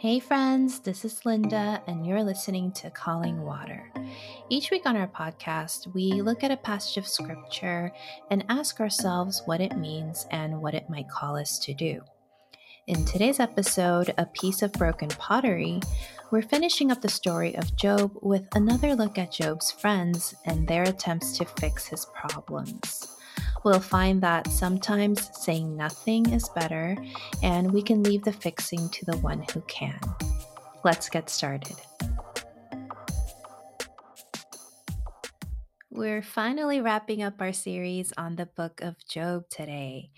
Hey friends, this is Linda, and you're listening to Calling Water. Each week on our podcast, we look at a passage of scripture and ask ourselves what it means and what it might call us to do. In today's episode, A Piece of Broken Pottery, we're finishing up the story of Job with another look at Job's friends and their attempts to fix his problems. We'll find that sometimes saying nothing is better, and we can leave the fixing to the one who can. Let's get started. We're finally wrapping up our series on the book of Job today.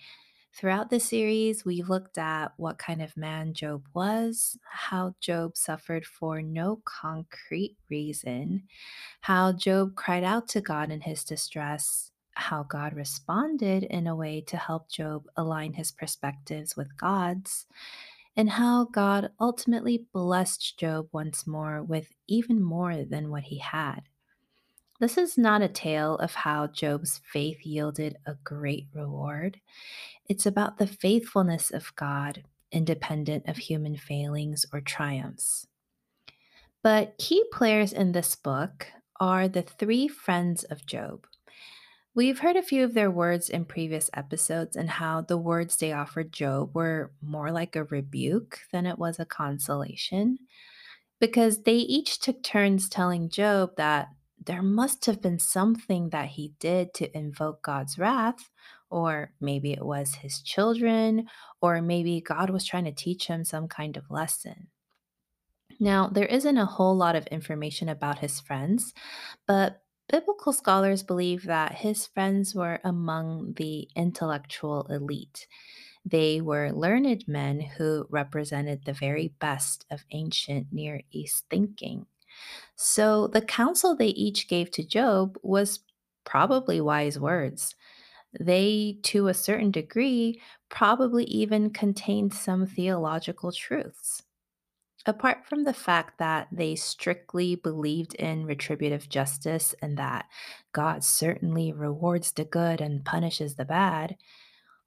Throughout the series, we've looked at what kind of man Job was, how Job suffered for no concrete reason, how Job cried out to God in his distress, how God responded in a way to help Job align his perspectives with God's, and how God ultimately blessed Job once more with even more than what he had. This is not a tale of how Job's faith yielded a great reward. It's about the faithfulness of God, independent of human failings or triumphs. But key players in this book are the three friends of Job. We've heard a few of their words in previous episodes and how the words they offered Job were more like a rebuke than it was a consolation, because they each took turns telling Job that there must have been something that he did to invoke God's wrath, or maybe it was his children, or maybe God was trying to teach him some kind of lesson. Now, there isn't a whole lot of information about his friends, but biblical scholars believe that his friends were among the intellectual elite. They were learned men who represented the very best of ancient Near East thinking. So the counsel they each gave to Job was probably wise words. They, to a certain degree, probably even contained some theological truths. Apart from the fact that they strictly believed in retributive justice and that God certainly rewards the good and punishes the bad,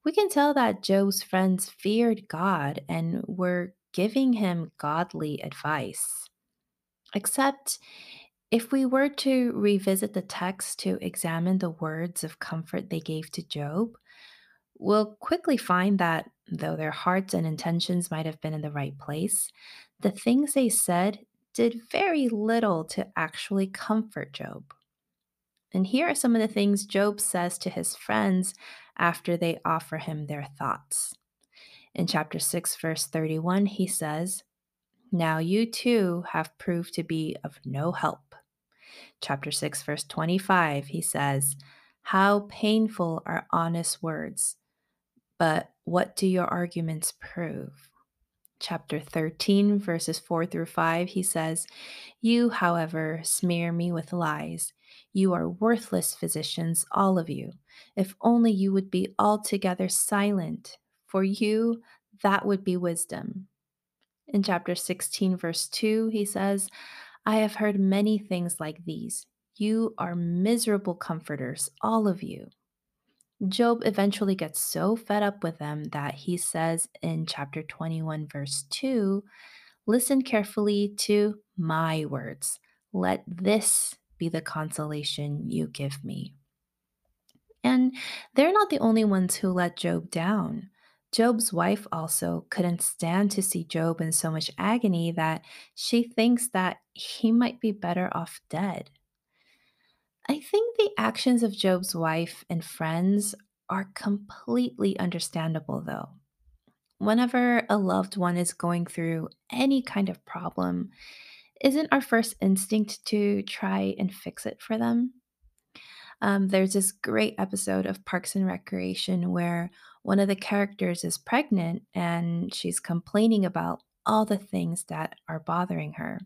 we can tell that Job's friends feared God and were giving him godly advice. Except if we were to revisit the text to examine the words of comfort they gave to Job, we'll quickly find that though their hearts and intentions might have been in the right place, the things they said did very little to actually comfort Job. And here are some of the things Job says to his friends after they offer him their thoughts. In chapter 6, verse 31, he says, "Now you too have proved to be of no help." Chapter 6, verse 25, he says, "How painful are honest words, but what do your arguments prove?" Chapter 13, verses 4 through 5, he says, "You, however, smear me with lies. You are worthless physicians, all of you. If only you would be altogether silent. For you, that would be wisdom." In chapter 16, verse 2, he says, "I have heard many things like these. You are miserable comforters, all of you." Job eventually gets so fed up with them that he says in chapter 21, verse 2, "Listen carefully to my words. Let this be the consolation you give me." And they're not the only ones who let Job down. Job's wife also couldn't stand to see Job in so much agony that she thinks that he might be better off dead. I think the actions of Job's wife and friends are completely understandable, though. Whenever a loved one is going through any kind of problem, isn't our first instinct to try and fix it for them? There's this great episode of Parks and Recreation where one of the characters is pregnant and she's complaining about all the things that are bothering her.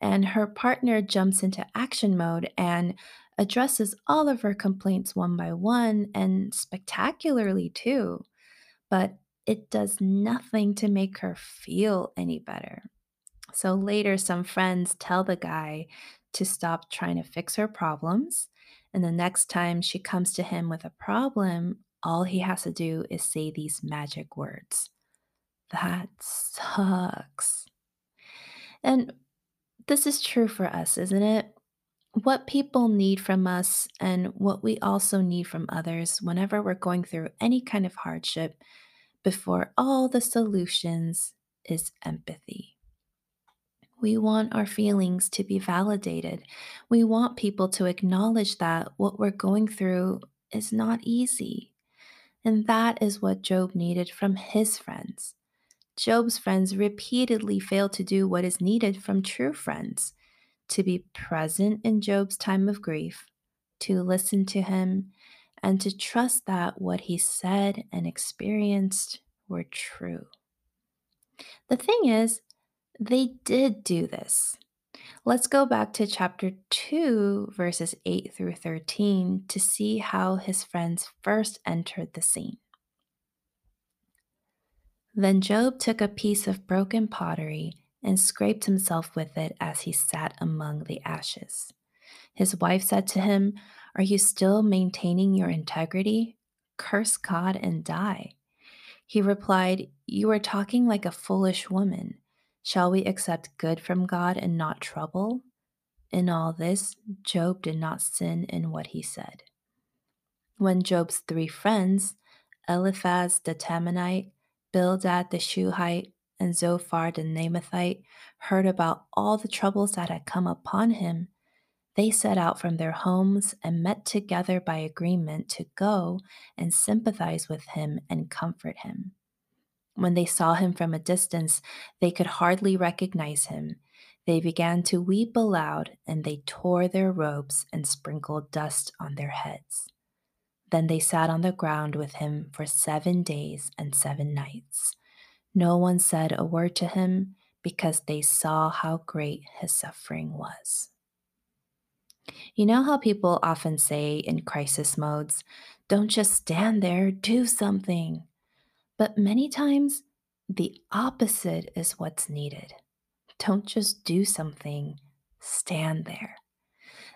And her partner jumps into action mode and addresses all of her complaints one by one, and spectacularly too. But it does nothing to make her feel any better. So later, some friends tell the guy to stop trying to fix her problems. And the next time she comes to him with a problem, all he has to do is say these magic words: "That sucks." And this is true for us, isn't it? What people need from us and what we also need from others whenever we're going through any kind of hardship, before all the solutions, is empathy. We want our feelings to be validated. We want people to acknowledge that what we're going through is not easy. And that is what Job needed from his friends. Job's friends repeatedly failed to do what is needed from true friends: to be present in Job's time of grief, to listen to him, and to trust that what he said and experienced were true. The thing is, they did do this. Let's go back to chapter 2, verses 8 through 13, to see how his friends first entered the scene. Then Job took a piece of broken pottery and scraped himself with it as he sat among the ashes. His wife said to him, "Are you still maintaining your integrity? Curse God and die." He replied, "You are talking like a foolish woman. Shall we accept good from God and not trouble?" In all this, Job did not sin in what he said. When Job's 3 friends, Eliphaz the Temanite, Bildad the Shuhite, and Zophar the Naamathite, heard about all the troubles that had come upon him, they set out from their homes and met together by agreement to go and sympathize with him and comfort him. When they saw him from a distance, they could hardly recognize him. They began to weep aloud, and they tore their robes and sprinkled dust on their heads. Then they sat on the ground with him for 7 days and 7 nights. No one said a word to him, because they saw how great his suffering was. You know how people often say in crisis modes, "Don't just stand there, do something." But many times, the opposite is what's needed. Don't just do something, stand there.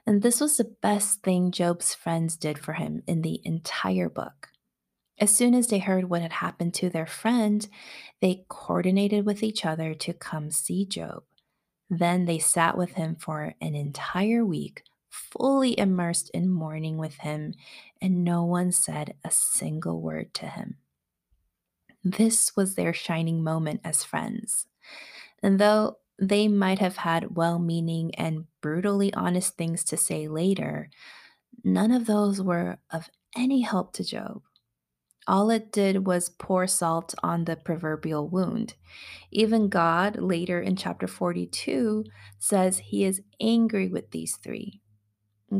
And this was the best thing Job's friends did for him in the entire book. As soon as they heard what had happened to their friend, they coordinated with each other to come see Job. Then they sat with him for an entire week, fully immersed in mourning with him, and no one said a single word to him. This was their shining moment as friends. And though they might have had well-meaning and brutally honest things to say later, none of those were of any help to Job. All it did was pour salt on the proverbial wound. Even God, later in chapter 42, says he is angry with these 3.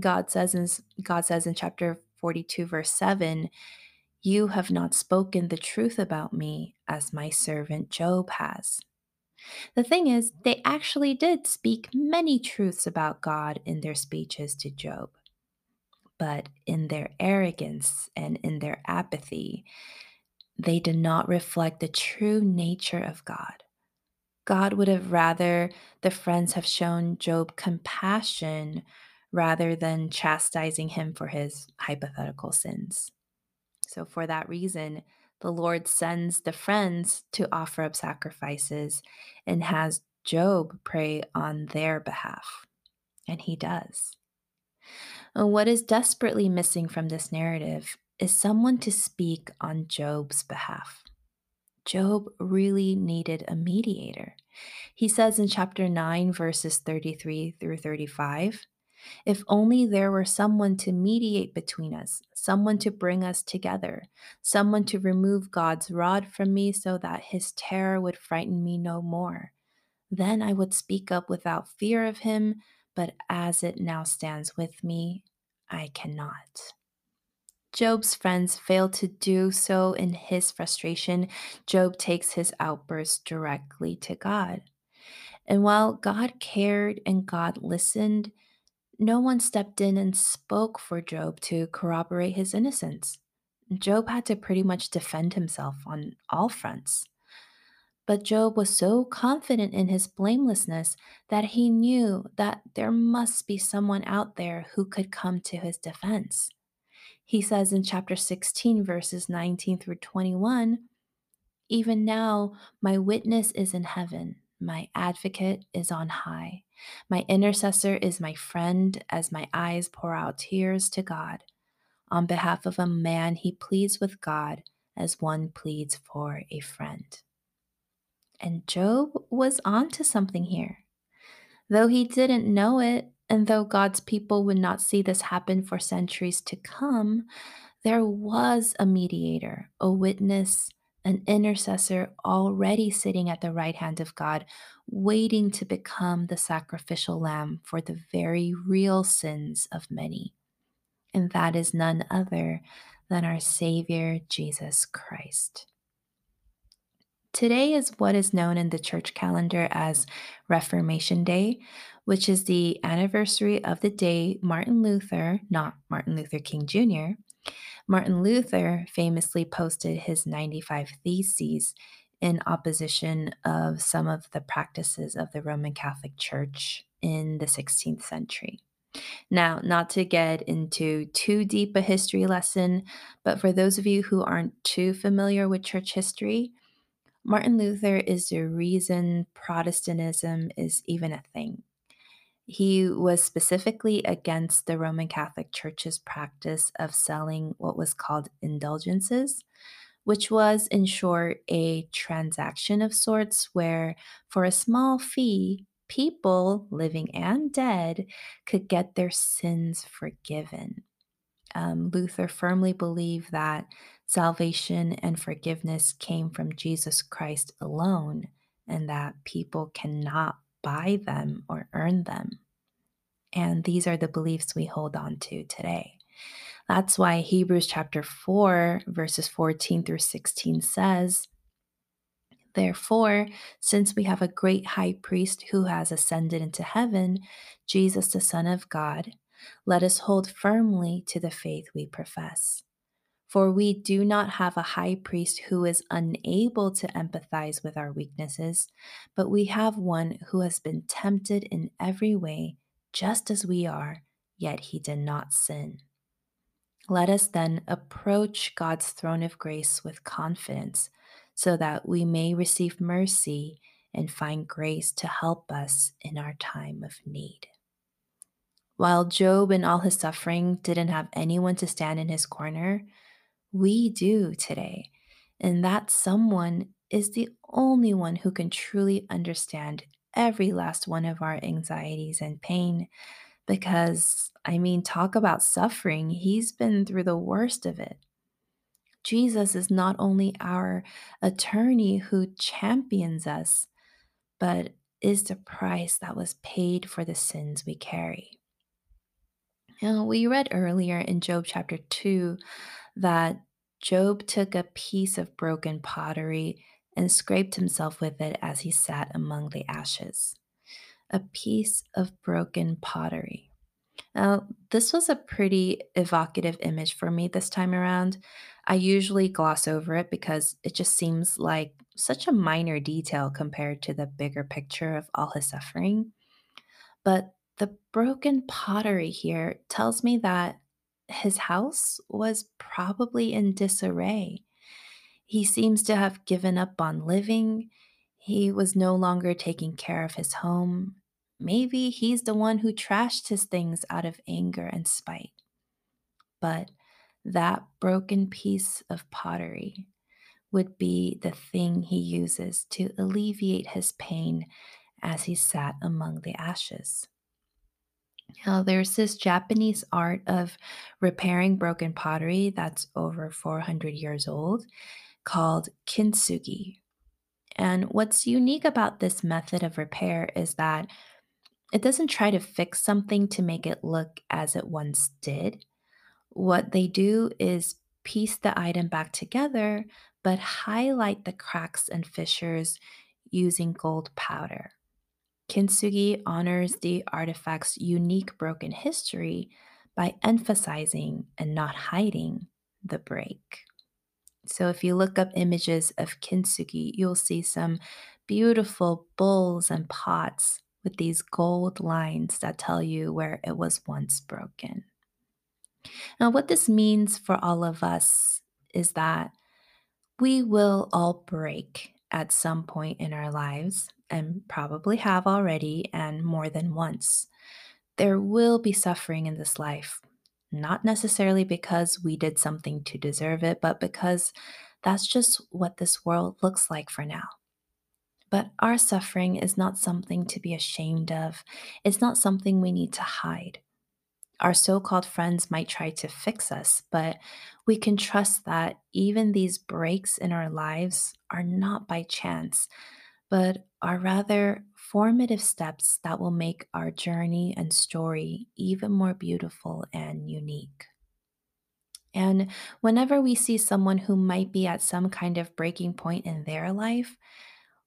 God says in chapter 42, verse 7, "You have not spoken the truth about me as my servant Job has." The thing is, they actually did speak many truths about God in their speeches to Job. But in their arrogance and in their apathy, they did not reflect the true nature of God. God would have rather the friends have shown Job compassion rather than chastising him for his hypothetical sins. So for that reason, the Lord sends the friends to offer up sacrifices and has Job pray on their behalf. And he does. And what is desperately missing from this narrative is someone to speak on Job's behalf. Job really needed a mediator. He says in chapter 9, verses 33 through 35, "If only there were someone to mediate between us, someone to bring us together, someone to remove God's rod from me so that his terror would frighten me no more. Then I would speak up without fear of him, but as it now stands with me, I cannot." Job's friends failed to do so. In his frustration, Job takes his outburst directly to God. And while God cared and God listened, no one stepped in and spoke for Job to corroborate his innocence. Job had to pretty much defend himself on all fronts. But Job was so confident in his blamelessness that he knew that there must be someone out there who could come to his defense. He says in chapter 16, verses 19 through 21, "Even now, my witness is in heaven. My advocate is on high. My intercessor is my friend as my eyes pour out tears to God. On behalf of a man, he pleads with God as one pleads for a friend. And Job was onto something here. Though he didn't know it, and though God's people would not see this happen for centuries to come, there was a mediator, a witness, an intercessor already sitting at the right hand of God, waiting to become the sacrificial lamb for the very real sins of many. And that is none other than our Savior, Jesus Christ. Today is what is known in the church calendar as Reformation Day, which is the anniversary of the day Martin Luther, not Martin Luther King Jr., Martin Luther famously posted his 95 Theses in opposition of some of the practices of the Roman Catholic Church in the 16th century. Now, not to get into too deep a history lesson, but for those of you who aren't too familiar with church history, Martin Luther is the reason Protestantism is even a thing. He was specifically against the Roman Catholic Church's practice of selling what was called indulgences, which was, in short, a transaction of sorts where, for a small fee, people, living and dead, could get their sins forgiven. Luther firmly believed that salvation and forgiveness came from Jesus Christ alone, and that people cannot buy them or earn them. And these are the beliefs we hold on to today. That's why Hebrews chapter 4, verses 14 through 16 says, "Therefore, since we have a great high priest who has ascended into heaven, Jesus the Son of God, let us hold firmly to the faith we profess. For we do not have a high priest who is unable to empathize with our weaknesses, but we have one who has been tempted in every way, just as we are, yet he did not sin. Let us then approach God's throne of grace with confidence, so that we may receive mercy and find grace to help us in our time of need." While Job in all his suffering didn't have anyone to stand in his corner, we do today, and that someone is the only one who can truly understand every last one of our anxieties and pain, because, talk about suffering, he's been through the worst of it. Jesus is not only our attorney who champions us, but is the price that was paid for the sins we carry. Now, we read earlier in Job chapter 2 that Job took a piece of broken pottery and scraped himself with it as he sat among the ashes. A piece of broken pottery. Now, this was a pretty evocative image for me this time around. I usually gloss over it because it just seems like such a minor detail compared to the bigger picture of all his suffering. But the broken pottery here tells me that his house was probably in disarray. He seems to have given up on living. He was no longer taking care of his home. Maybe he's the one who trashed his things out of anger and spite. But that broken piece of pottery would be the thing he uses to alleviate his pain as he sat among the ashes. Now, there's this Japanese art of repairing broken pottery that's over 400 years old called kintsugi. And what's unique about this method of repair is that it doesn't try to fix something to make it look as it once did. What they do is piece the item back together, but highlight the cracks and fissures using gold powder. Kintsugi honors the artifact's unique broken history by emphasizing and not hiding the break. So if you look up images of kintsugi, you'll see some beautiful bowls and pots with these gold lines that tell you where it was once broken. Now, what this means for all of us is that we will all break at some point in our lives, and probably have already, and more than once. There will be suffering in this life, not necessarily because we did something to deserve it, but because that's just what this world looks like for now. But our suffering is not something to be ashamed of. It's not something we need to hide. Our so-called friends might try to fix us, but we can trust that even these breaks in our lives are not by chance, but are rather formative steps that will make our journey and story even more beautiful and unique. And whenever we see someone who might be at some kind of breaking point in their life,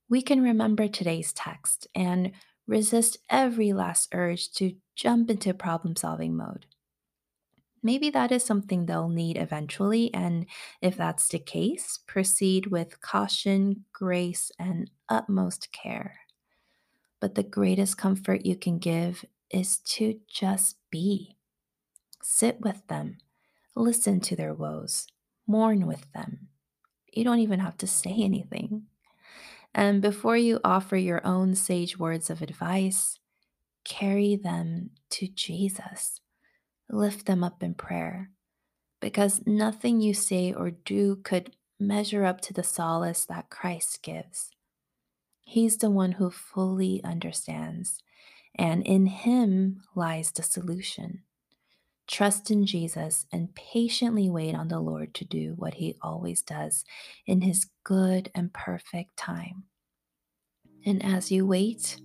we can remember today's text and resist every last urge to jump into problem-solving mode. Maybe that is something they'll need eventually, and if that's the case, proceed with caution, grace, and utmost care. But the greatest comfort you can give is to just be. Sit with them, listen to their woes, mourn with them. You don't even have to say anything. And before you offer your own sage words of advice, carry them to Jesus. Lift them up in prayer, because nothing you say or do could measure up to the solace that Christ gives. He's the one who fully understands, and in him lies the solution. Trust in Jesus and patiently wait on the Lord to do what he always does in his good and perfect time. And as you wait,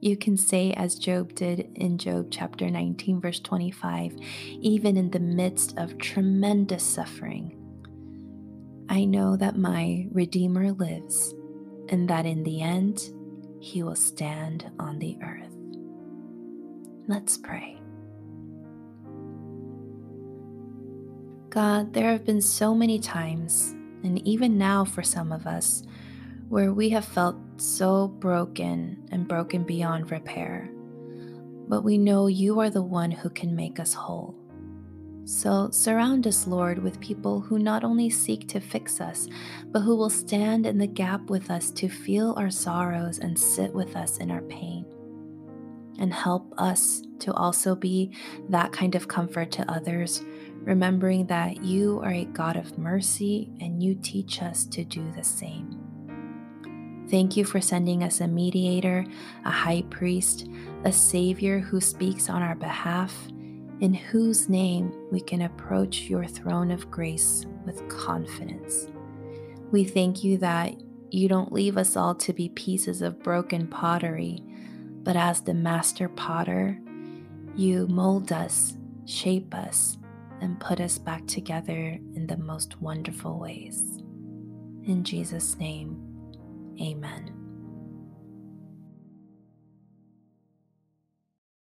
you can say, as Job did in Job chapter 19, verse 25, even in the midst of tremendous suffering, I know that my Redeemer lives, and that in the end, he will stand on the earth. Let's pray. God, there have been so many times, and even now for some of us, where we have felt so broken and broken beyond repair, but we know you are the one who can make us whole. So surround us, Lord, with people who not only seek to fix us, but who will stand in the gap with us to feel our sorrows and sit with us in our pain. And help us to also be that kind of comfort to others, remembering that you are a God of mercy and you teach us to do the same. Thank you for sending us a mediator, a high priest, a savior who speaks on our behalf, in whose name we can approach your throne of grace with confidence. We thank you that you don't leave us all to be pieces of broken pottery, but as the master potter, you mold us, shape us, and put us back together in the most wonderful ways. In Jesus' name, amen.